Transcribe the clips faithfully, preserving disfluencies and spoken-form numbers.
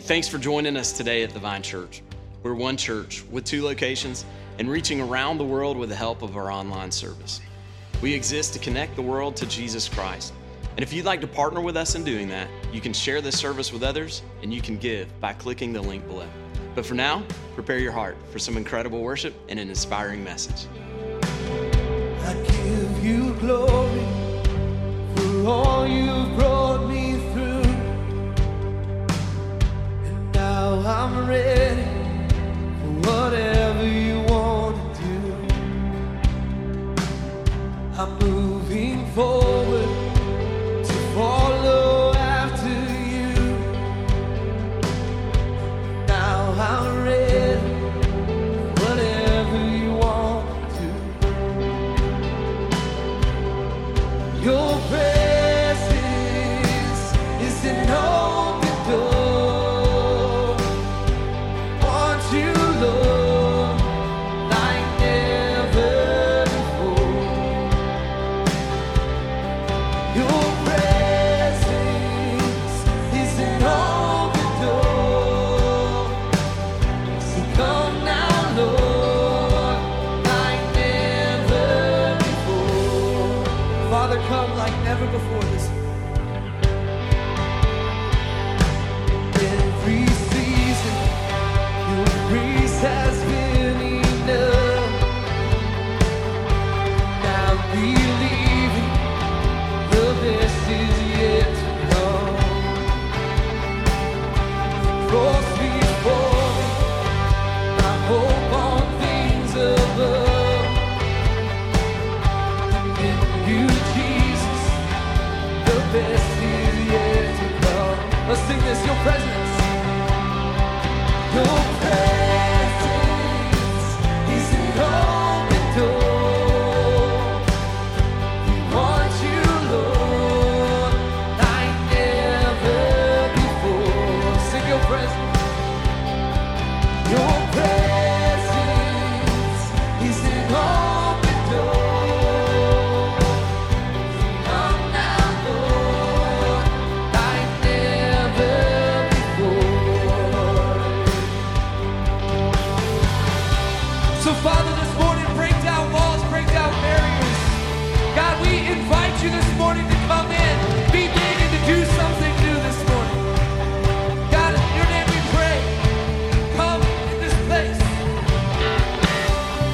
Hey, thanks for joining us today at the Vine Church. We're one church with two locations and reaching around the world with the help of our online service. We exist to connect the world to Jesus Christ. And if you'd like to partner with us in doing that, you can share this service with others and you can give by clicking the link below. But for now, prepare your heart for some incredible worship and an inspiring message. I give you glory for all you've brought me through. And now I'm ready for whatever you want to do. I'm moving forward to follow after you. Now I'm ready. Your presence is an open door. Want you, Lord, like never before. Your presence is an open door. So come now, Lord. Never before this. Every season, your grace has been enough. Now believing the best is yet to come. Cross before me, I hope on things above. And you, best is yet to come. Let's sing this. Your presence, your presence is an open door. We want you, Lord, like never before. Sing your presence. Your presence is an open door. You this morning to come in, be big, and to do something new this morning. God, in your name we pray, come in this place.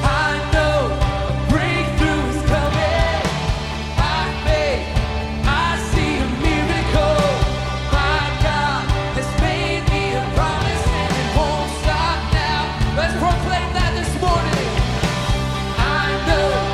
I know a breakthrough is coming. I faith, I see a miracle. My God has made me a promise and it won't stop now. Let's proclaim that this morning. I know this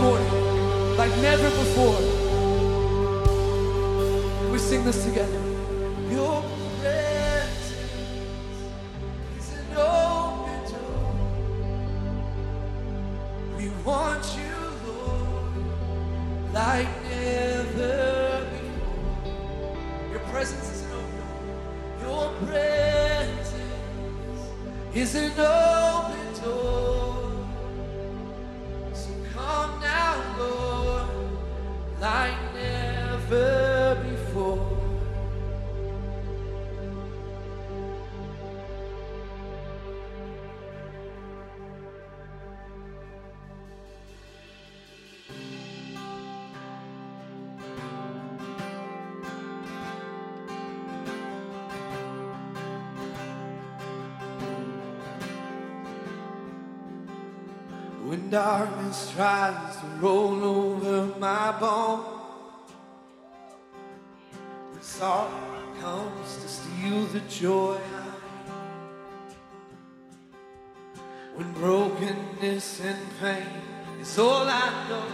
morning, like never before. We sing this together. Your presence is an open door. We want you, Lord, like never before. Your presence is an open door. Your presence is an open door. Like never before. When darkness tries to roll over my bones, when sorrow comes to steal the joy I need, when brokenness and pain is all I know,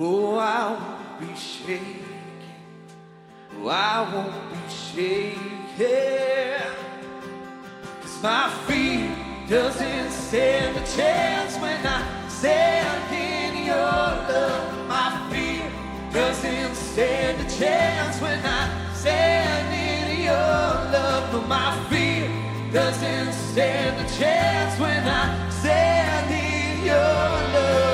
oh, I won't be shaken, oh, I won't be shaken, 'cause my feet doesn't stand a chance when I stand in your love. My fear doesn't stand a chance when I stand in your love. But my fear doesn't stand a chance when I stand in your love.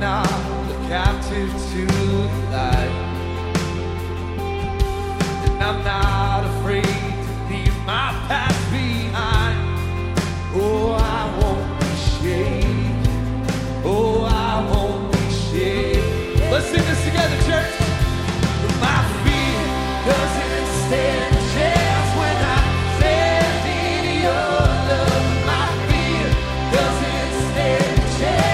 Not a captive to life, and I'm not afraid to leave my past behind. Oh, I won't be shaken. Oh, I won't be shaken. Let's sing this together, church. But my fear doesn't stand a chance when I stand in your love. My fear doesn't stand a chance.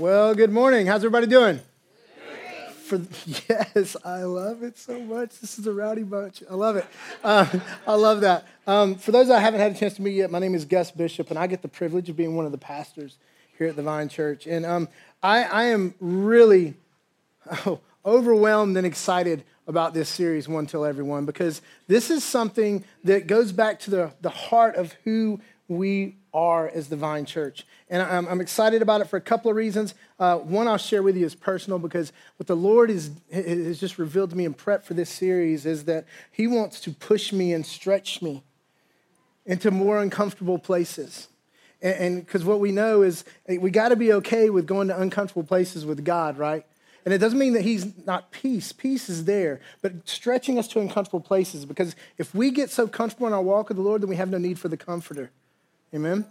Well, good morning. How's everybody doing? For, yes, I love it so much. This is a rowdy bunch. I love it. Uh, I love that. Um, for those I haven't had a chance to meet yet, my name is Gus Bishop, and I get the privilege of being one of the pastors here at the Vine Church. And um, I, I am really, oh, overwhelmed and excited about this series, One Till Everyone, because this is something that goes back to the, the heart of who we are as the Vine Church. And I'm, I'm excited about it for a couple of reasons. Uh, one I'll share with you is personal, because what the Lord is, has just revealed to me in prep for this series is that he wants to push me and stretch me into more uncomfortable places. And because what we know is we got to be okay with going to uncomfortable places with God, right? And it doesn't mean that he's not peace. Peace is there, but stretching us to uncomfortable places, because if we get so comfortable in our walk with the Lord, then we have no need for the comforter. Amen?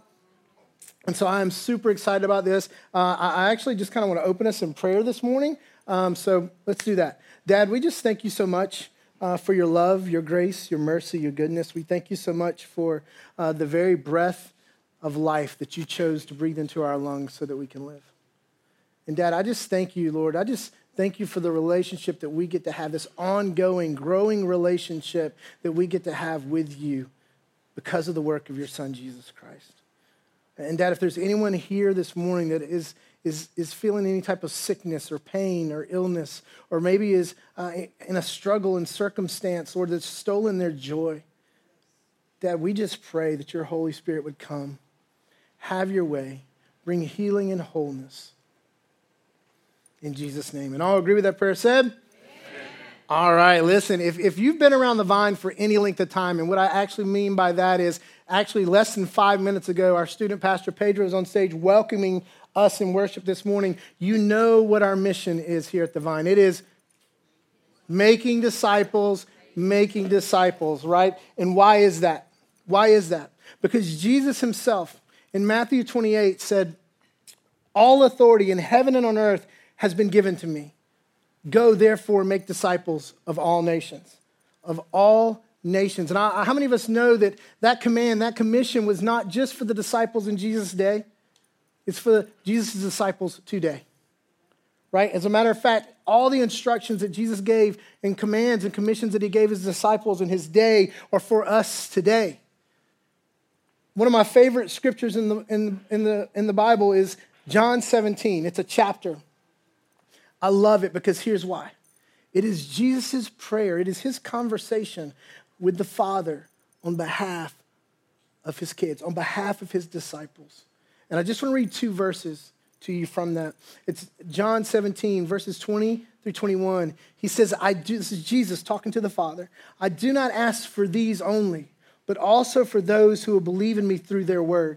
And so I'm super excited about this. Uh, I actually just kind of want to open us in prayer this morning. Um, so let's do that. Dad, we just thank you so much Uh, for your love, your grace, your mercy, your goodness. We thank you so much for uh, the very breath of life that you chose to breathe into our lungs so that we can live. And Dad, I just thank you, Lord. I just thank you for the relationship that we get to have, this ongoing, growing relationship that we get to have with you because of the work of your Son, Jesus Christ. And Dad, if there's anyone here this morning that is Is, is feeling any type of sickness or pain or illness, or maybe is uh, in a struggle and circumstance, Lord, that's stolen their joy, Dad, we just pray that your Holy Spirit would come, have your way, bring healing and wholeness. In Jesus' name. And all agree with that prayer said? All right, listen, if, if you've been around the Vine for any length of time, and what I actually mean by that is actually less than five minutes ago, our student pastor Pedro was on stage welcoming us in worship this morning. You know what our mission is here at the Vine. It is making disciples, making disciples, right? And why is that? Why is that? Because Jesus himself in Matthew twenty-eight said, "All authority in heaven and on earth has been given to me. Go, therefore, make disciples of all nations, of all nations. And I, how many of us know that that command, that commission was not just for the disciples in Jesus' day? It's for Jesus' disciples today, right? As a matter of fact, all the instructions that Jesus gave and commands and commissions that he gave his disciples in his day are for us today. One of my favorite scriptures in the, in, in the, in the Bible is John seventeen. It's a chapter. I love it because here's why. It is Jesus' prayer. It is his conversation with the Father on behalf of his kids, on behalf of his disciples. And I just want to read two verses to you from that. It's John seventeen, verses twenty through twenty-one. He says, "I do." This is Jesus talking to the Father. "I do not ask for these only, but also for those who will believe in me through their word,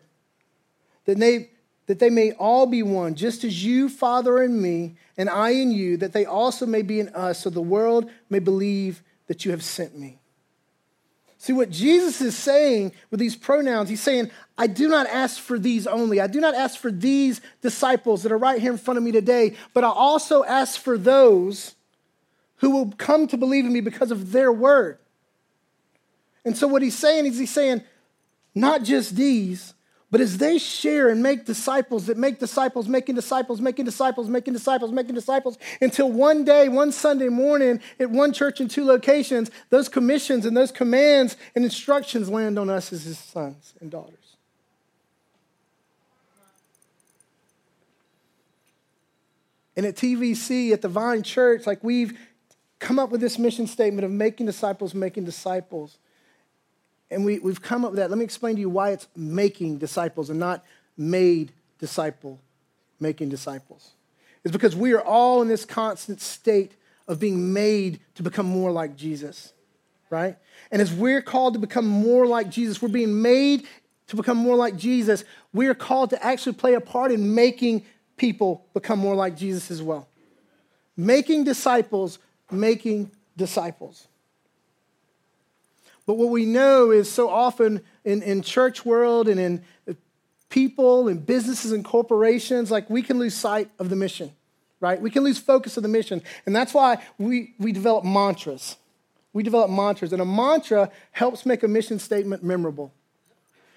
that they that they may all be one, just as you, Father, in me, and I in you, that they also may be in us, so the world may believe that you have sent me." See, what Jesus is saying with these pronouns, he's saying, I do not ask for these only. I do not ask for these disciples that are right here in front of me today, but I also ask for those who will come to believe in me because of their word. And so what he's saying is he's saying, not just these, but as they share and make disciples that make disciples, making disciples, making disciples, making disciples, making disciples, until one day, one Sunday morning at one church in two locations, those commissions and those commands and instructions land on us as his sons and daughters. And at T V C, at the Vine Church, like we've come up with this mission statement of making disciples, making disciples. And we, we've come up with that. Let me explain to you why it's making disciples and not made disciple, making disciples. It's because we are all in this constant state of being made to become more like Jesus, right? And as we're called to become more like Jesus, we're being made to become more like Jesus. We are called to actually play a part in making people become more like Jesus as well. Making disciples, making disciples. But what we know is so often in, in church world and in people and businesses and corporations, like we can lose sight of the mission, right? We can lose focus of the mission. And that's why we, we develop mantras. We develop mantras. And a mantra helps make a mission statement memorable.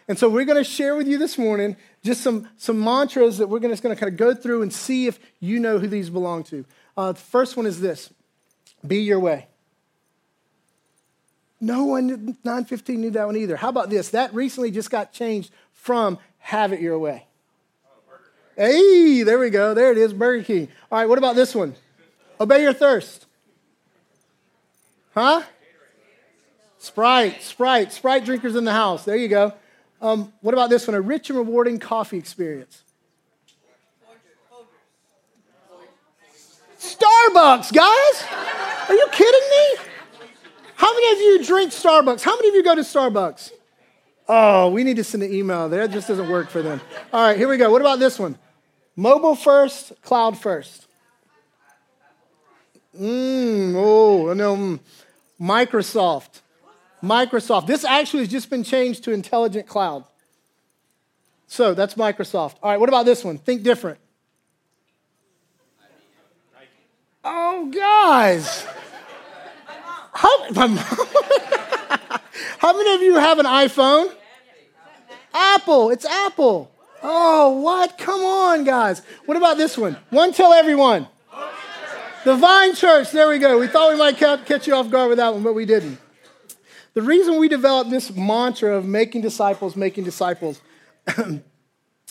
And so we're going to share with you this morning just some, some mantras that we're gonna, just going to kind of go through and see if you know who these belong to. Uh, the first one is this: be your way. No one at nine fifteen knew that one either. How about this? That recently just got changed from have it your way. Oh, hey, there we go. There it is, Burger King. All right, what about this one? Obey your thirst. Huh? Sprite, Sprite, Sprite drinkers in the house. There you go. Um, what about this one? A rich and rewarding coffee experience. Starbucks, guys? Are you kidding me? How many of you drink Starbucks? How many of you go to Starbucks? Oh, we need to send an email. That just doesn't work for them. All right, here we go. What about this one? Mobile first, cloud first. Mmm, oh, no, mm. Microsoft. Microsoft. This actually has just been changed to intelligent cloud. So that's Microsoft. All right, what about this one? Think different. Oh, guys. How, my mom. How many of you have an iPhone? Apple. It's Apple. Oh, what? Come on, guys. What about this one? One tell everyone. The Vine Church. There we go. We thought we might catch you off guard with that one, but we didn't. The reason we developed this mantra of making disciples, making disciples,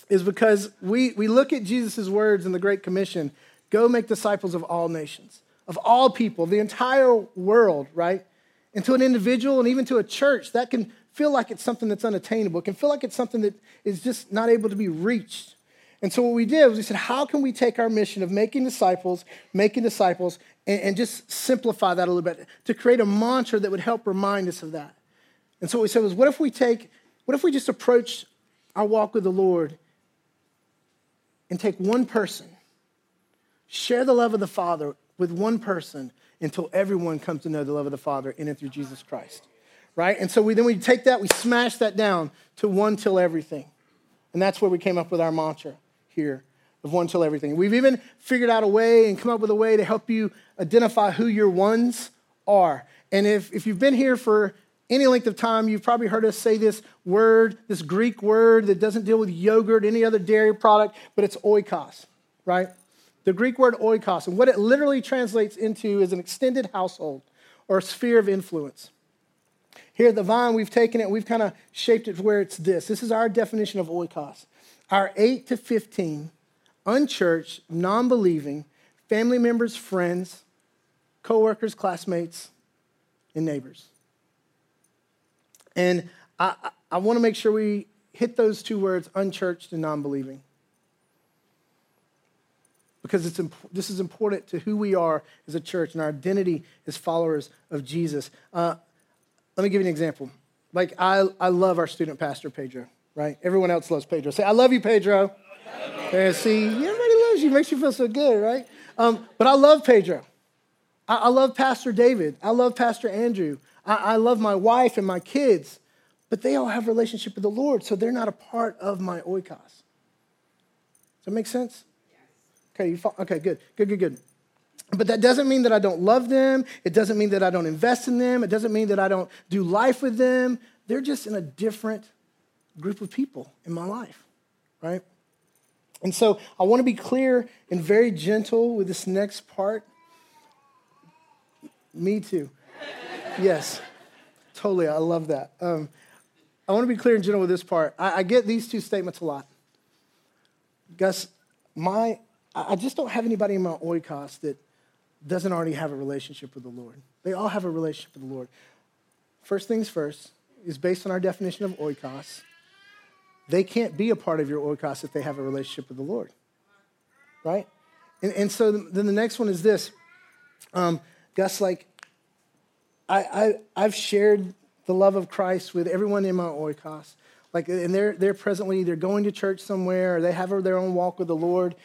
is because we, we look at Jesus' words in the Great Commission. Go make disciples of all nations, of all people, the entire world, right? And to an individual and even to a church, that can feel like it's something that's unattainable. It can feel like it's something that is just not able to be reached. And so what we did was we said, how can we take our mission of making disciples, making disciples, and, and just simplify that a little bit to create a mantra that would help remind us of that? And so what we said was, what if we take, what if we just approach our walk with the Lord and take one person? Share the love of the Father with one person until everyone comes to know the love of the Father in and through Jesus Christ, right? And so we, then we take that, we smash that down to one till everything. And that's where we came up with our mantra here of one till everything. We've even figured out a way and come up with a way to help you identify who your ones are. And if, if you've been here for any length of time, you've probably heard us say this word, this Greek word that doesn't deal with yogurt, any other dairy product, but it's oikos, right? The Greek word oikos, and what it literally translates into is an extended household or a sphere of influence. Here at the Vine, we've taken it and we've kind of shaped it to where it's this. This is our definition of oikos. Our eight to fifteen, unchurched, non-believing, family members, friends, coworkers, classmates, and neighbors. And I, I, I want to make sure we hit those two words, unchurched and non-believing. Because it's imp- this is important to who we are as a church and our identity as followers of Jesus. Uh, let me give you an example. Like, I, I love our student pastor, Pedro, right? Everyone else loves Pedro. Say, I love you, Pedro. And see, everybody loves you. Makes you feel so good, right? Um, but I love Pedro. I, I love Pastor David. I love Pastor Andrew. I, I love my wife and my kids. But they all have a relationship with the Lord, so they're not a part of my oikos. Does that make sense? Okay, you fall, okay, good, good, good, good. But that doesn't mean that I don't love them. It doesn't mean that I don't invest in them. It doesn't mean that I don't do life with them. They're just in a different group of people in my life, right? And so I want to be clear and very gentle with this next part. Me too. Yes, totally, I love that. Um, I want to be clear and gentle with this part. I, I get these two statements a lot. Gus, my... I just don't have anybody in my oikos that doesn't already have a relationship with the Lord. They all have a relationship with the Lord. First things first is based on our definition of oikos. They can't be a part of your oikos if they have a relationship with the Lord, right? And, and so then the next one is this. Um, Gus, like, I, I, I've shared the love of Christ with everyone in my oikos. Like, and they're, they're presently, they're going to church somewhere, or they have their own walk with the Lord.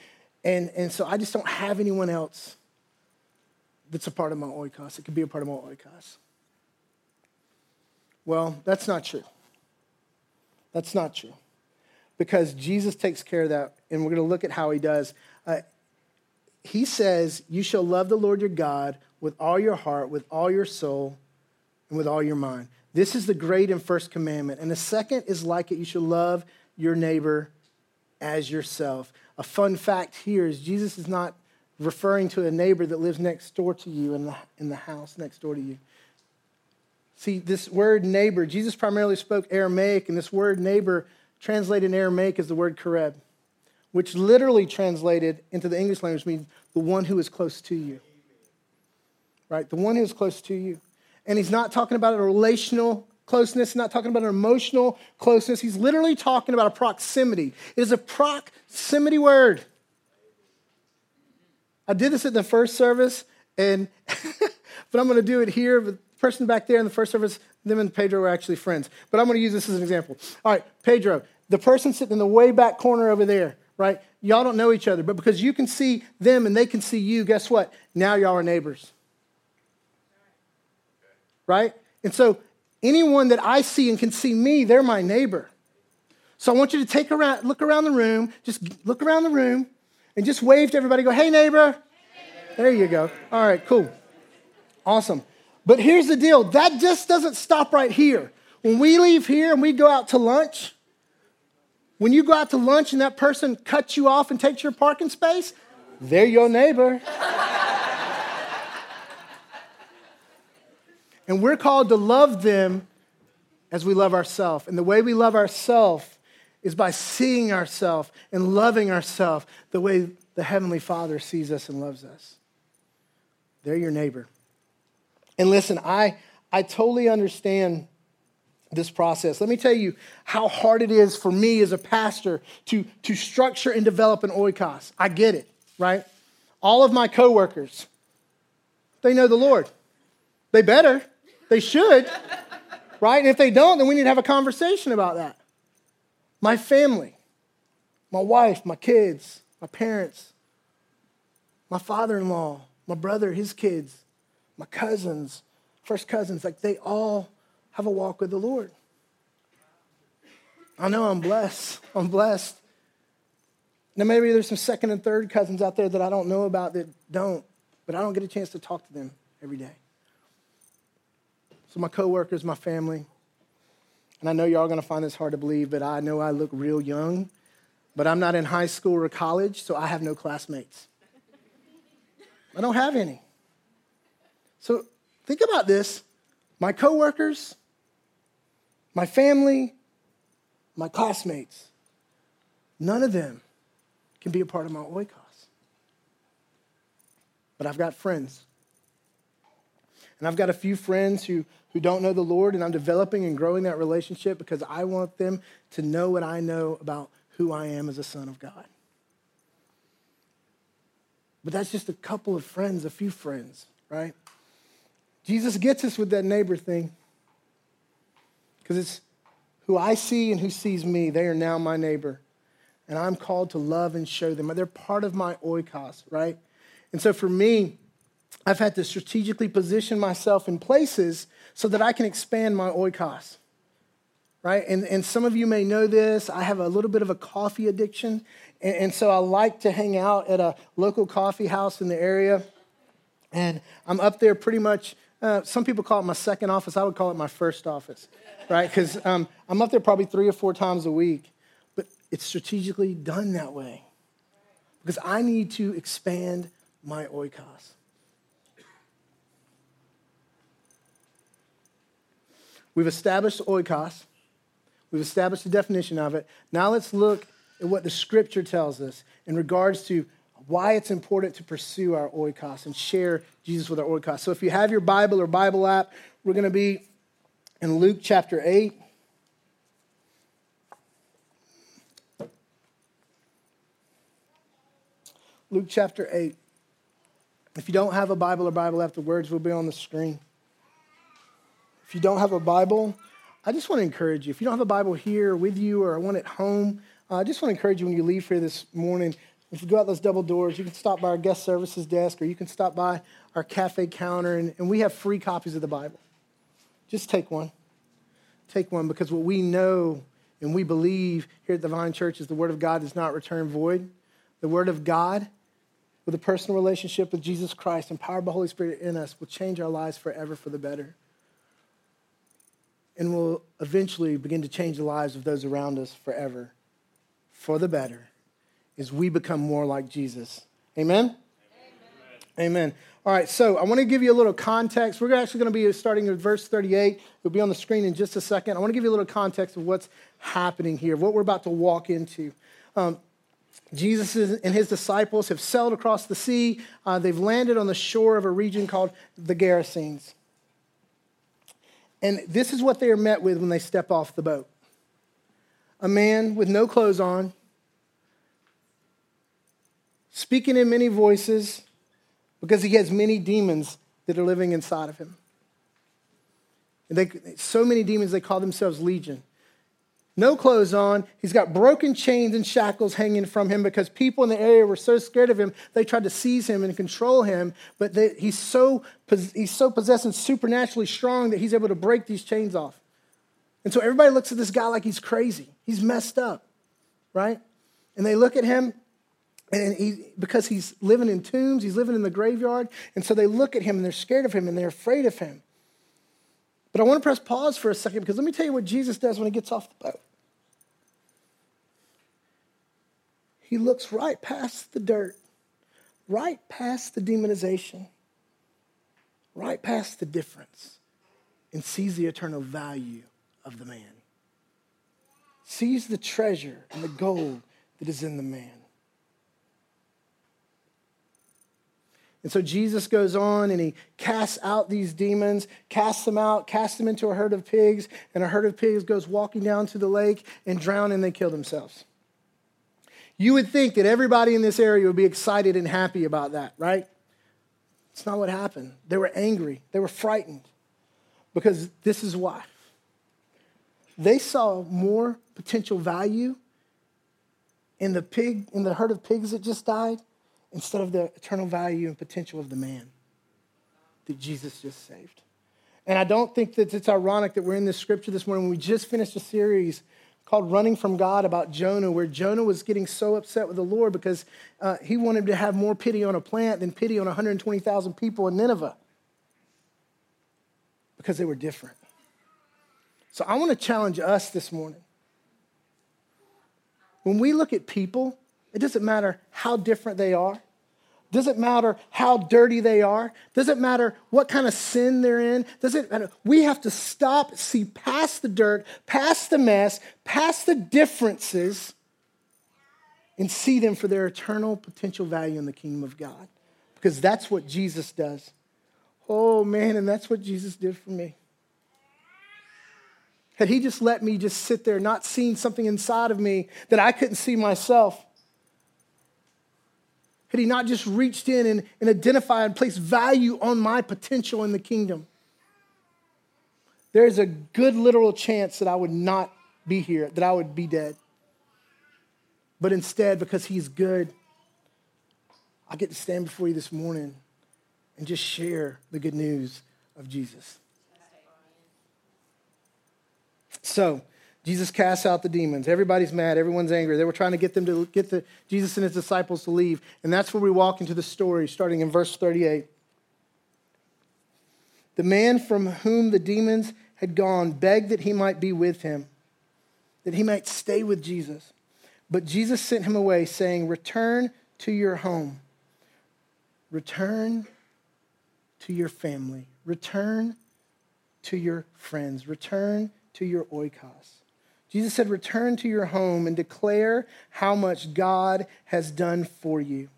And and so I just don't have anyone else that's a part of my oikos. It could be a part of my oikos. Well, that's not true. That's not true. Because Jesus takes care of that, and we're going to look at how he does. Uh, he says, you shall love the Lord your God with all your heart, with all your soul, and with all your mind. This is the great and first commandment. And the second is like it. You shall love your neighbor as yourself. A fun fact here is Jesus is not referring to a neighbor that lives next door to you in the, in the house next door to you. See, this word neighbor, Jesus primarily spoke Aramaic, and this word neighbor translated in Aramaic is the word kareb, which literally translated into the English language means the one who is close to you. right? The one who's close to you. And he's not talking about a relational closeness. He's not talking about an emotional closeness. He's literally talking about a proximity. It is a proximity word. I did this at the first service, and but I'm going to do it here. But the person back there in the first service, them and Pedro were actually friends. But I'm going to use this as an example. All right, Pedro, the person sitting in the way back corner over there, right? Y'all don't know each other, but because you can see them and they can see you, guess what? Now y'all are neighbors. Right? And so anyone that I see and can see me, they're my neighbor. So I want you to take around, look around the room, just look around the room and just wave to everybody. Go, hey, neighbor. Hey, neighbor. There you go. All right, cool. Awesome. But here's the deal. That just doesn't stop right here. When we leave here and we go out to lunch, when you go out to lunch and that person cuts you off and takes your parking space, they're your neighbor. And we're called to love them as we love ourselves. And the way we love ourselves is by seeing ourselves and loving ourselves the way the Heavenly Father sees us and loves us. They're your neighbor. And listen, I, I totally understand this process. Let me tell you how hard it is for me as a pastor to, to structure and develop an oikos. I get it, right? All of my coworkers, they know the Lord. They better. They should, right? And if they don't, then we need to have a conversation about that. My family, my wife, my kids, my parents, my father-in-law, my brother, his kids, my cousins, first cousins, like they all have a walk with the Lord. I know I'm blessed. I'm blessed. Now, maybe there's some second and third cousins out there that I don't know about that don't, but I don't get a chance to talk to them every day. So my coworkers, my family, and I know y'all are going to find this hard to believe, but I know I look real young, but I'm not in high school or college, so I have no classmates. I don't have any. So think about this. My coworkers, my family, my classmates, none of them can be a part of my oikos. But I've got friends. And I've got a few friends who, who don't know the Lord, and I'm developing and growing that relationship because I want them to know what I know about who I am as a son of God. But that's just a couple of friends, a few friends, right? Jesus gets us with that neighbor thing because it's who I see and who sees me. They are now my neighbor, and I'm called to love and show them. They're part of my oikos, right? And so for me, I've had to strategically position myself in places so that I can expand my oikos, right? And, and some of you may know this. I have a little bit of a coffee addiction, and, and so I like to hang out at a local coffee house in the area, and I'm up there pretty much. Uh, some people call it my second office. I would call it my first office, right? Because um, I'm up there probably three or four times a week, but it's strategically done that way because I need to expand my oikos. We've established oikos. We've established the definition of it. Now let's look at what the Scripture tells us in regards to why it's important to pursue our oikos and share Jesus with our oikos. So if you have your Bible or Bible app, we're going to be in Luke chapter eight. Luke chapter eight. If you don't have a Bible or Bible app, the words will be on the screen. If you don't have a Bible, I just want to encourage you. If you don't have a Bible here with you or one at home, uh, I just want to encourage you when you leave here this morning, if you go out those double doors, you can stop by our guest services desk or you can stop by our cafe counter, and, and we have free copies of the Bible. Just take one. Take one, because what we know and we believe here at the Vine Church is the Word of God does not return void. The Word of God, with a personal relationship with Jesus Christ, empowered by the Holy Spirit in us, will change our lives forever for the better. And will eventually begin to change the lives of those around us forever, for the better, as we become more like Jesus. Amen? Amen. Amen. All right, so I want to give you a little context. We're actually going to be starting with verse thirty-eight. It'll be on the screen in just a second. I want to give you a little context of what's happening here, what we're about to walk into. Um, Jesus and his disciples have sailed across the sea. Uh, they've landed on the shore of a region called the Gerasenes. And this is what they are met with when they step off the boat. A man with no clothes on, speaking in many voices because he has many demons that are living inside of him. And they, so many demons, they call themselves Legion. No clothes on. He's got broken chains and shackles hanging from him because people in the area were so scared of him, they tried to seize him and control him. But they, he's, so, he's so possessed and supernaturally strong that he's able to break these chains off. And so everybody looks at this guy like he's crazy. He's messed up, right? And they look at him, and he, because he's living in tombs, he's living in the graveyard. And so they look at him, and they're scared of him, and they're afraid of him. But I want to press pause for a second because let me tell you what Jesus does when he gets off the boat. He looks right past the dirt, right past the demonization, right past the difference, and sees the eternal value of the man. Sees the treasure and the gold that is in the man. And so Jesus goes on and he casts out these demons, casts them out, casts them into a herd of pigs, and a herd of pigs goes walking down to the lake and drown and they kill themselves. You would think that everybody in this area would be excited and happy about that, right? It's not what happened. They were angry. They were frightened because this is why. They saw more potential value in the pig, in the herd of pigs that just died instead of the eternal value and potential of the man that Jesus just saved. And I don't think that it's ironic that we're in this scripture this morning. We just finished a series called Running from God about Jonah, where Jonah was getting so upset with the Lord because uh, he wanted to have more pity on a plant than pity on one hundred twenty thousand people in Nineveh because they were different. So I want to challenge us this morning. When we look at people, it doesn't matter how different they are. It doesn't matter how dirty they are. It doesn't matter what kind of sin they're in. It doesn't matter. We have to stop, see past the dirt, past the mess, past the differences, and see them for their eternal potential value in the kingdom of God. Because that's what Jesus does. Oh, man, and that's what Jesus did for me. Had he just let me just sit there, not seeing something inside of me that I couldn't see myself, had he not just reached in and, and identified and placed value on my potential in the kingdom, there's a good literal chance that I would not be here, that I would be dead. But instead, because he's good, I get to stand before you this morning and just share the good news of Jesus. So, Jesus casts out the demons. Everybody's mad. Everyone's angry. They were trying to get them to get the, Jesus and his disciples to leave. And that's where we walk into the story, starting in verse thirty-eight. The man from whom the demons had gone begged that he might be with him, that he might stay with Jesus. But Jesus sent him away, saying, "Return to your home. Return to your family. Return to your friends. Return to your oikos." Jesus said, "Return to your home and declare how much God has done for you."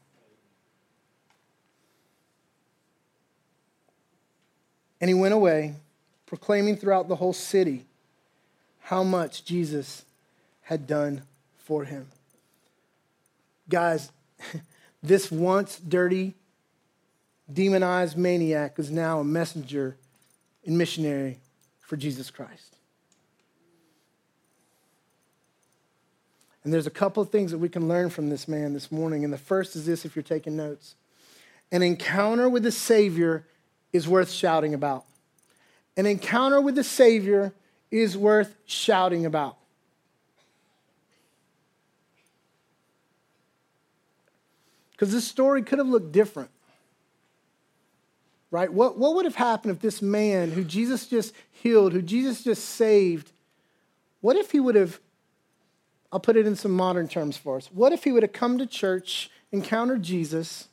And he went away, proclaiming throughout the whole city how much Jesus had done for him. Guys, this once dirty, demonized maniac is now a messenger and missionary for Jesus Christ. And there's a couple of things that we can learn from this man this morning. And the first is this, if you're taking notes. An encounter with the Savior is worth shouting about. An encounter with the Savior is worth shouting about. Because this story could have looked different. Right? What, what would have happened if this man who Jesus just healed, who Jesus just saved, what if he would have, I'll put it in some modern terms for us. What if he would have come to church, encountered Jesus,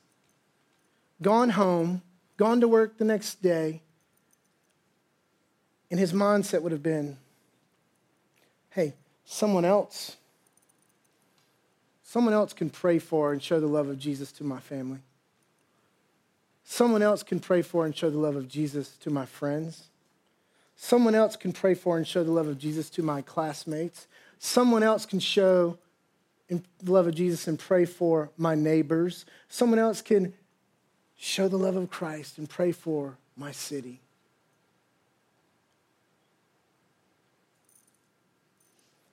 gone home, gone to work the next day, and his mindset would have been, hey, someone else, Someone else can pray for and show the love of Jesus to my family. Someone else can pray for and show the love of Jesus to my friends. Someone else can pray for and show the love of Jesus to my classmates. Someone else can show the love of Jesus and pray for my neighbors. Someone else can show the love of Christ and pray for my city.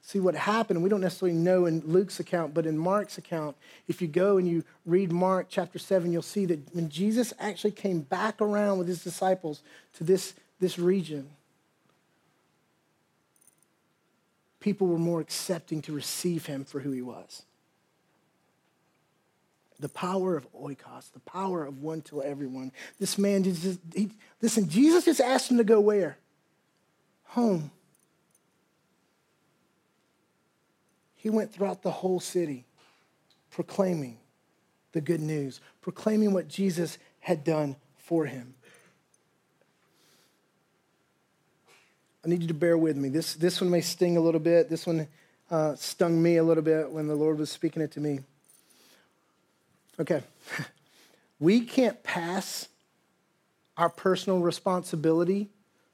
See what happened, we don't necessarily know in Luke's account, but in Mark's account, if you go and you read Mark chapter seven, you'll see that when Jesus actually came back around with his disciples to this, this region, people were more accepting to receive him for who he was. The power of oikos, the power of one to everyone. This man, just, he, listen, Jesus just asked him to go where? Home. He went throughout the whole city proclaiming the good news, proclaiming what Jesus had done for him. I need you to bear with me. This, this one may sting a little bit. This one uh, stung me a little bit when the Lord was speaking it to me. Okay. We can't pass our personal responsibility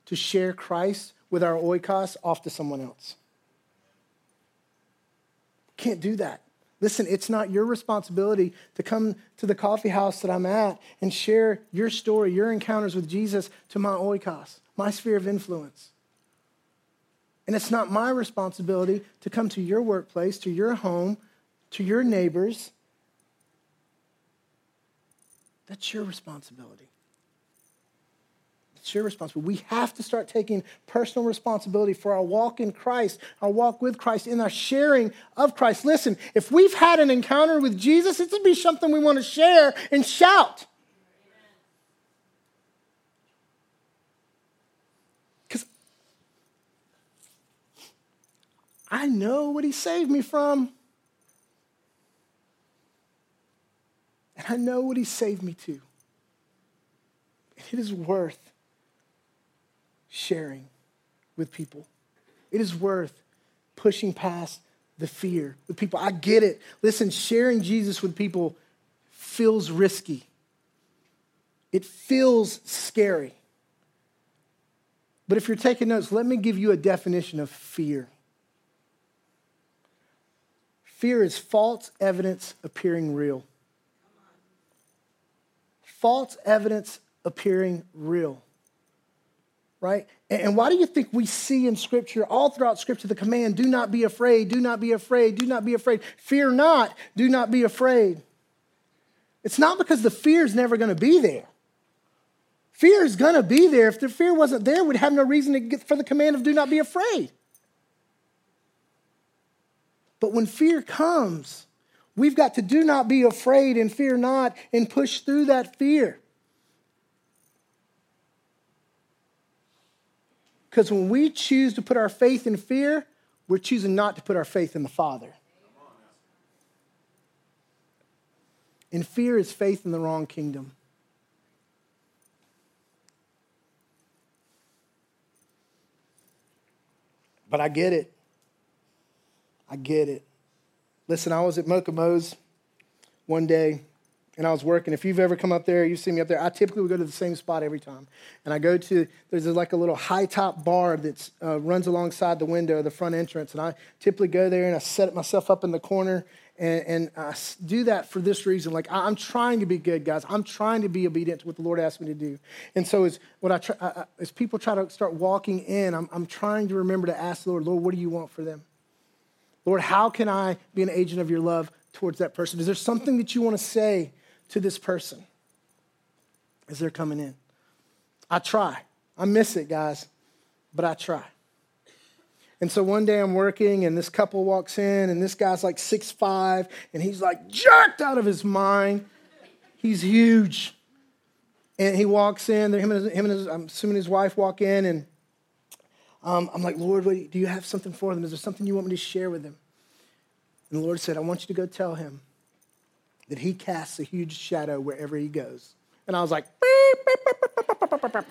to share Christ with our oikos off to someone else. Can't do that. Listen, it's not your responsibility to come to the coffee house that I'm at and share your story, your encounters with Jesus to my oikos, my sphere of influence. And it's not my responsibility to come to your workplace, to your home, to your neighbors. That's your responsibility. It's your responsibility. We have to start taking personal responsibility for our walk in Christ, our walk with Christ, in our sharing of Christ. Listen, if we've had an encounter with Jesus, it should be something we want to share and shout. Because I know what he saved me from. And I know what he saved me to. It is worth sharing with people. It is worth pushing past the fear with people. I get it. Listen, sharing Jesus with people feels risky. It feels scary. But if you're taking notes, let me give you a definition of fear. Fear is false evidence appearing real. False evidence appearing real. Right? And why do you think we see in Scripture, all throughout Scripture, the command, do not be afraid, do not be afraid, do not be afraid. Fear not, do not be afraid. It's not because the fear is never going to be there. Fear is going to be there. If the fear wasn't there, we'd have no reason to get for the command of do not be afraid. But when fear comes, we've got to do not be afraid and fear not and push through that fear. Because when we choose to put our faith in fear, we're choosing not to put our faith in the Father. And fear is faith in the wrong kingdom. But I get it. I get it. Listen, I was at Mocha Moe's one day, and I was working. If you've ever come up there, you've seen me up there. I typically would go to the same spot every time. And I go to, there's like a little high-top bar that uh, runs alongside the window, the front entrance. And I typically go there, and I set myself up in the corner. And, and I do that for this reason. Like, I, I'm trying to be good, guys. I'm trying to be obedient to what the Lord asked me to do. And so as, what I try, I, I, as people try to start walking in, I'm, I'm trying to remember to ask the Lord, Lord, what do you want for them? Lord, how can I be an agent of your love towards that person? Is there something that you want to say to this person as they're coming in? I try. I miss it, guys, but I try. And so one day I'm working, and this couple walks in, and this guy's like six five, and he's like jerked out of his mind. He's huge. And he walks in. Him and his, him and his, I'm assuming his wife walk in, and um, I'm like, Lord, what do you, do you have something for them? Is there something you want me to share with them? And the Lord said, I want you to go tell him that he casts a huge shadow wherever he goes. And I was like, beep, beep, beep, beep, beep, beep, beep.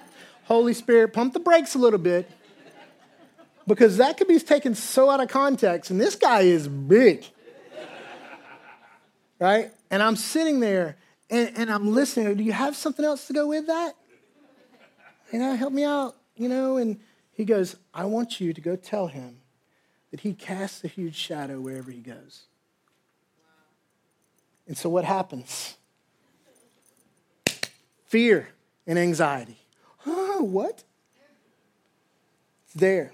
Holy Spirit, pump the brakes a little bit. Because that could be taken so out of context. And this guy is big. right? And I'm sitting there and, and I'm listening. Do you have something else to go with that? You know, help me out, you know? And he goes, I want you to go tell him that he casts a huge shadow wherever he goes. And so what happens? Fear and anxiety. Oh, what? It's there.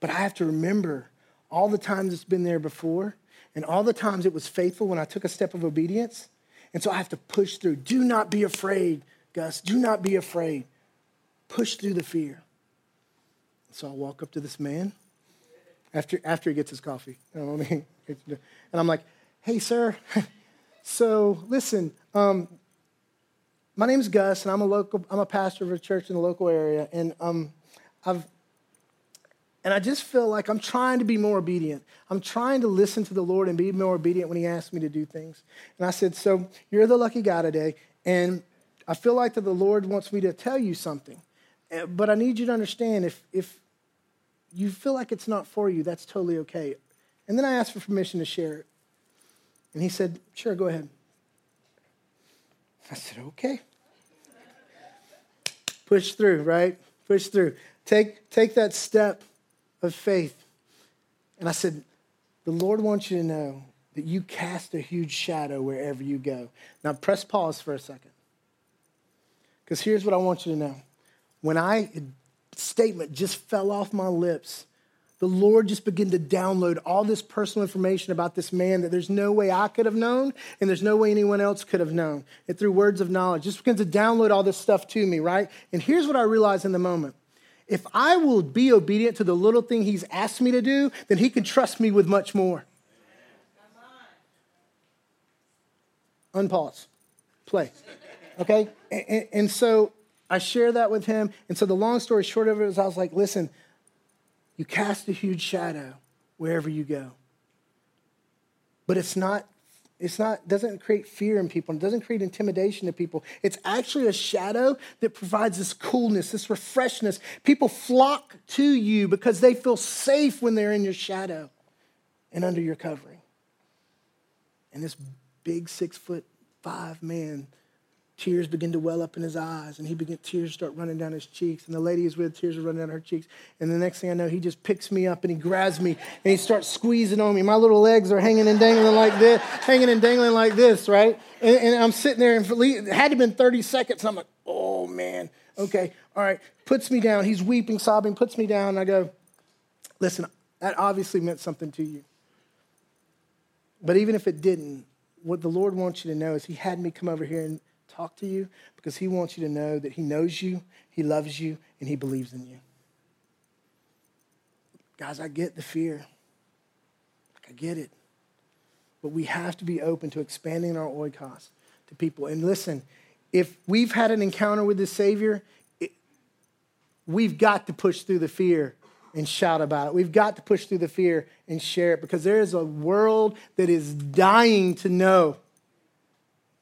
But I have to remember all the times it's been there before and all the times it was faithful when I took a step of obedience. And so I have to push through. Do not be afraid, Gus. Do not be afraid. Push through the fear. So I walk up to this man after after he gets his coffee. You know what I mean? And I'm like, hey, sir. So listen, um, my name's Gus, and I'm a local. I'm a pastor of a church in the local area, and um, I've and I just feel like I'm trying to be more obedient. I'm trying to listen to the Lord and be more obedient when He asks me to do things. And I said, so you're the lucky guy today, and I feel like that the Lord wants me to tell you something. But I need you to understand, if if you feel like it's not for you, that's totally okay. And then I asked for permission to share it. And he said, sure, go ahead. I said, okay. Push through, right? Push through. Take, take that step of faith. And I said, the Lord wants you to know that you cast a huge shadow wherever you go. Now press pause for a second. Because here's what I want you to know. When I statement just fell off my lips, the Lord just began to download all this personal information about this man that there's no way I could have known and there's no way anyone else could have known. And through words of knowledge, just begins to download all this stuff to me, right? And here's what I realized in the moment. If I will be obedient to the little thing He's asked me to do, then He can trust me with much more. Unpause. Play. Okay? And, and, and so I share that with him. And so the long story short of it is I was like, listen, you cast a huge shadow wherever you go. But it's not, it's not, doesn't create fear in people. It doesn't create intimidation to people. It's actually a shadow that provides this coolness, this refreshness. People flock to you because they feel safe when they're in your shadow and under your covering. And this big six foot five man, tears begin to well up in his eyes, and he begin tears start running down his cheeks. And the lady he's with, tears are running down her cheeks. And the next thing I know, he just picks me up and he grabs me and he starts squeezing on me. My little legs are hanging and dangling like this, hanging and dangling like this, right? And, and I'm sitting there, and for, it had to have been thirty seconds. I'm like, oh man, okay, all right. Puts me down. He's weeping, sobbing. Puts me down. And I go, listen, that obviously meant something to you. But even if it didn't, what the Lord wants you to know is He had me come over here and talk to you because He wants you to know that He knows you, He loves you, and He believes in you. Guys, I get the fear. I get it. But we have to be open to expanding our oikos to people. And listen, if we've had an encounter with the Savior, it, we've got to push through the fear and shout about it. We've got to push through the fear and share it because there is a world that is dying to know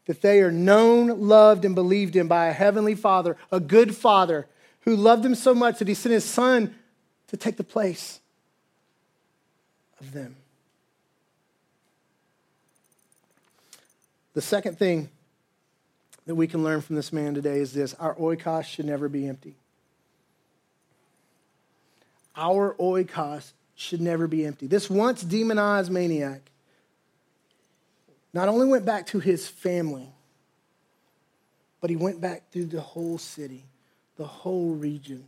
that they are known, loved, and believed in by a heavenly Father, a good Father who loved them so much that He sent His Son to take the place of them. The second thing that we can learn from this man today is this: our oikos should never be empty. Our oikos should never be empty. This once demonized maniac not only went back to his family, but he went back through the whole city, the whole region,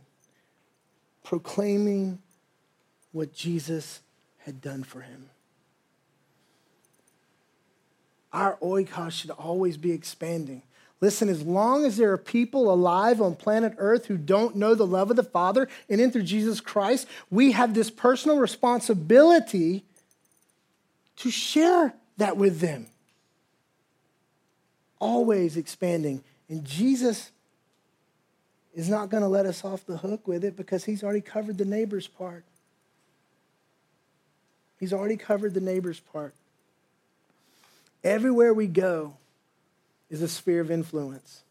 proclaiming what Jesus had done for him. Our oikos should always be expanding. Listen, as long as there are people alive on planet Earth who don't know the love of the Father and in through Jesus Christ, we have this personal responsibility to share that with them. Always expanding. And Jesus is not going to let us off the hook with it because He's already covered the neighbor's part. He's already covered the neighbor's part. Everywhere we go is a sphere of influence.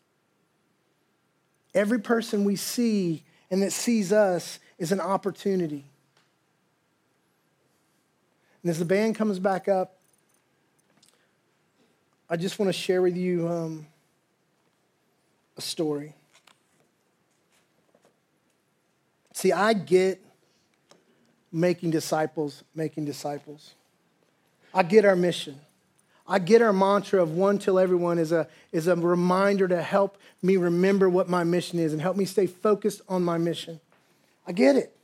Every person we see and that sees us is an opportunity. And as the band comes back up, I just want to share with you um, a story. See, I get making disciples, making disciples. I get our mission. I get our mantra of one till everyone is a, is a reminder to help me remember what my mission is and help me stay focused on my mission. I get it.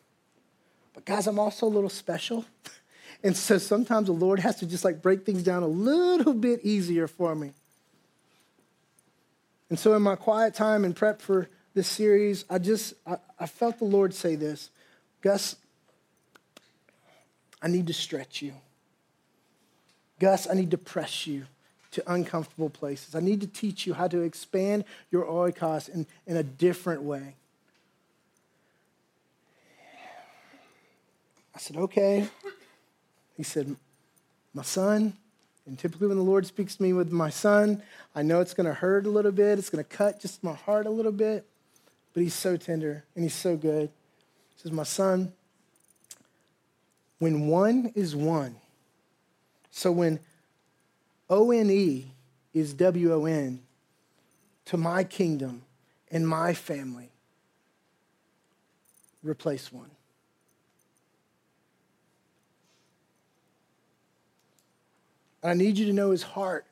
But guys, I'm also a little special. And so sometimes the Lord has to just like break things down a little bit easier for me. And so in my quiet time and prep for this series, I just, I, I felt the Lord say this, Gus, I need to stretch you. Gus, I need to press you to uncomfortable places. I need to teach you how to expand your oikos in, in a different way. I said, okay. He said, my son, and typically when the Lord speaks to me with my son, I know it's going to hurt a little bit. It's going to cut just my heart a little bit, but he's so tender and he's so good. He says, my son, when one is one, so when O N E is W O N to my kingdom and my family, replace one. And I need you to know his heart.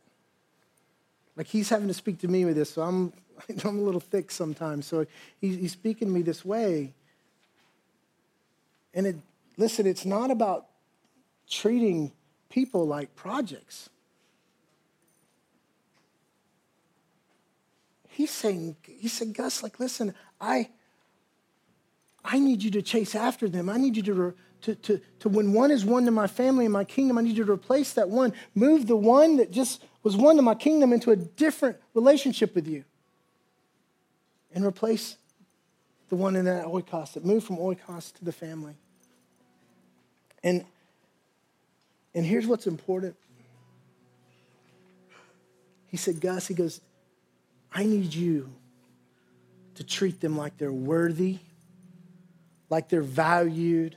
Like he's having to speak to me with this, so I'm, I'm a little thick sometimes. So he's, he's speaking to me this way. And it, listen, it's not about treating people like projects. He's saying, he said, Gus, like, listen, I, I need you to chase after them. I need you to, re, to, to, to, when one is one to my family and my kingdom, I need you to replace that one. Move the one that just was one to my kingdom into a different relationship with you. And replace the one in that oikos, that moved from oikos to the family. And And here's what's important. He said, Gus, he goes, I need you to treat them like they're worthy, like they're valued,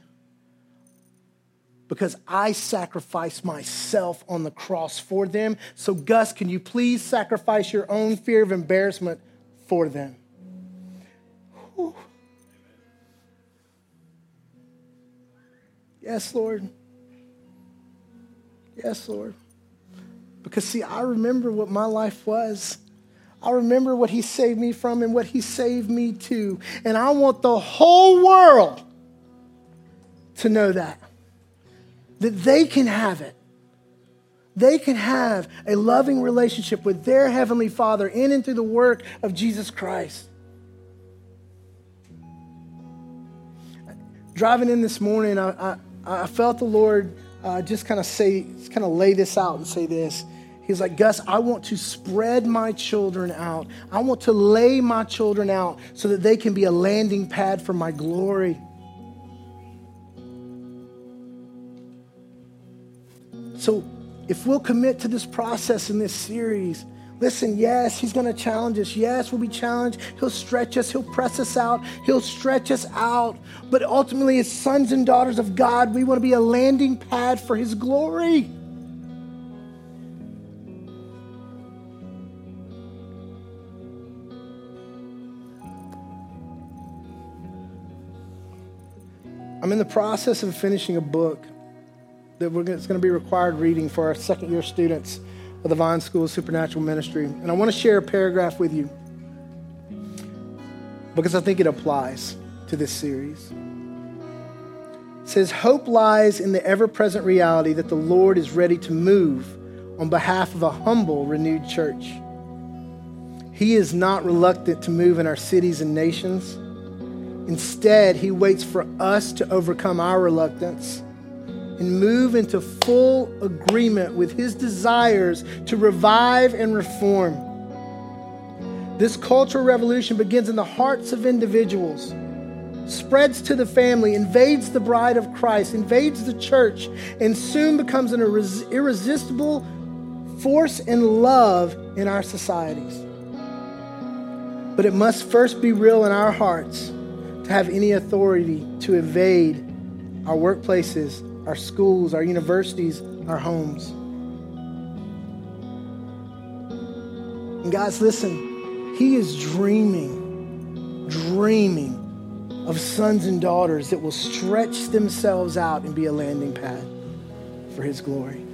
because I sacrificed myself on the cross for them. So, Gus, can you please sacrifice your own fear of embarrassment for them? Whew. Yes, Lord. Yes, Lord. Because, see, I remember what my life was. I remember what he saved me from and what he saved me to. And I want the whole world to know that. That they can have it. They can have a loving relationship with their Heavenly Father in and through the work of Jesus Christ. Driving in this morning, I, I, I felt the Lord Uh, just kind of say, just kind of lay this out and say this. He's like, Gus, I want to spread my children out. I want to lay my children out so that they can be a landing pad for my glory. So if we'll commit to this process in this series, listen, yes, he's going to challenge us. Yes, we'll be challenged. He'll stretch us. He'll press us out. He'll stretch us out. But ultimately, as sons and daughters of God, we want to be a landing pad for his glory. I'm in the process of finishing a book that we're going, it's going to be required reading for our second year students of the Vine School of Supernatural Ministry. And I want to share a paragraph with you because I think it applies to this series. It says, hope lies in the ever-present reality that the Lord is ready to move on behalf of a humble, renewed church. He is not reluctant to move in our cities and nations. Instead, he waits for us to overcome our reluctance and move into full agreement with his desires to revive and reform. This cultural revolution begins in the hearts of individuals, spreads to the family, invades the bride of Christ, invades the church, and soon becomes an irresistible force in love in our societies. But it must first be real in our hearts to have any authority to invade our workplaces, our schools, our universities, our homes. And guys, listen, he is dreaming, dreaming of sons and daughters that will stretch themselves out and be a landing pad for his glory.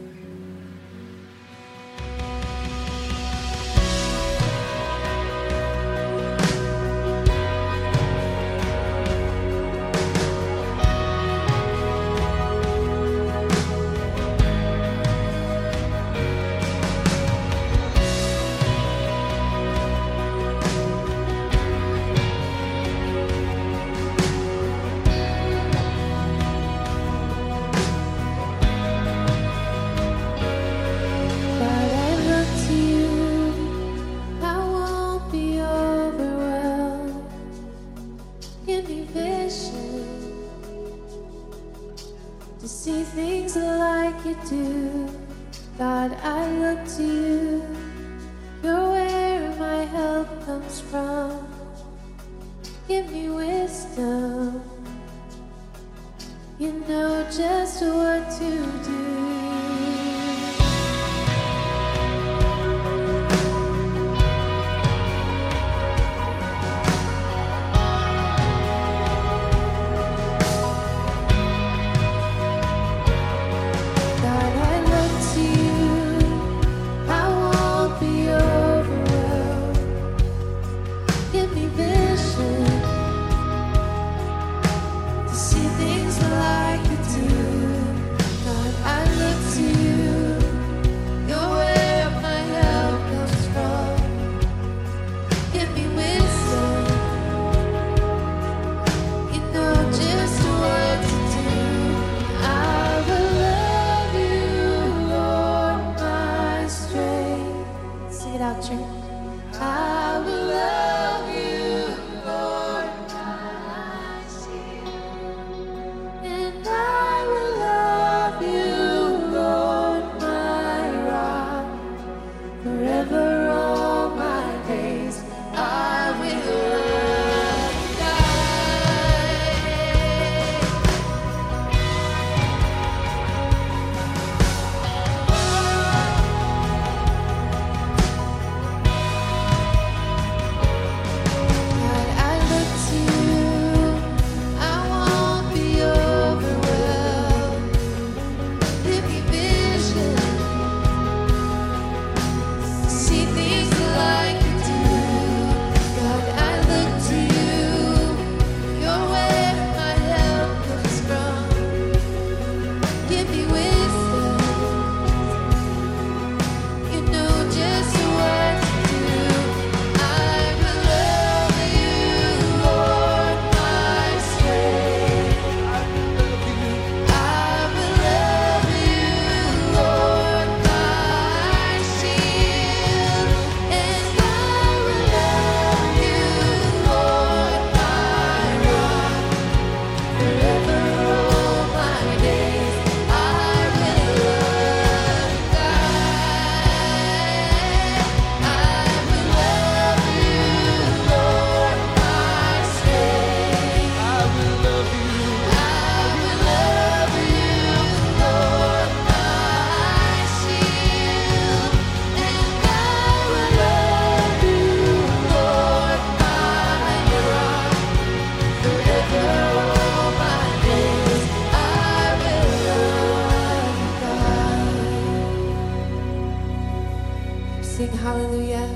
Hallelujah.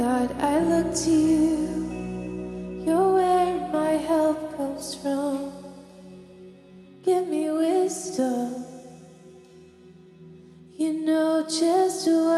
God, I look to you. You're where my help comes from. Give me wisdom. You know just what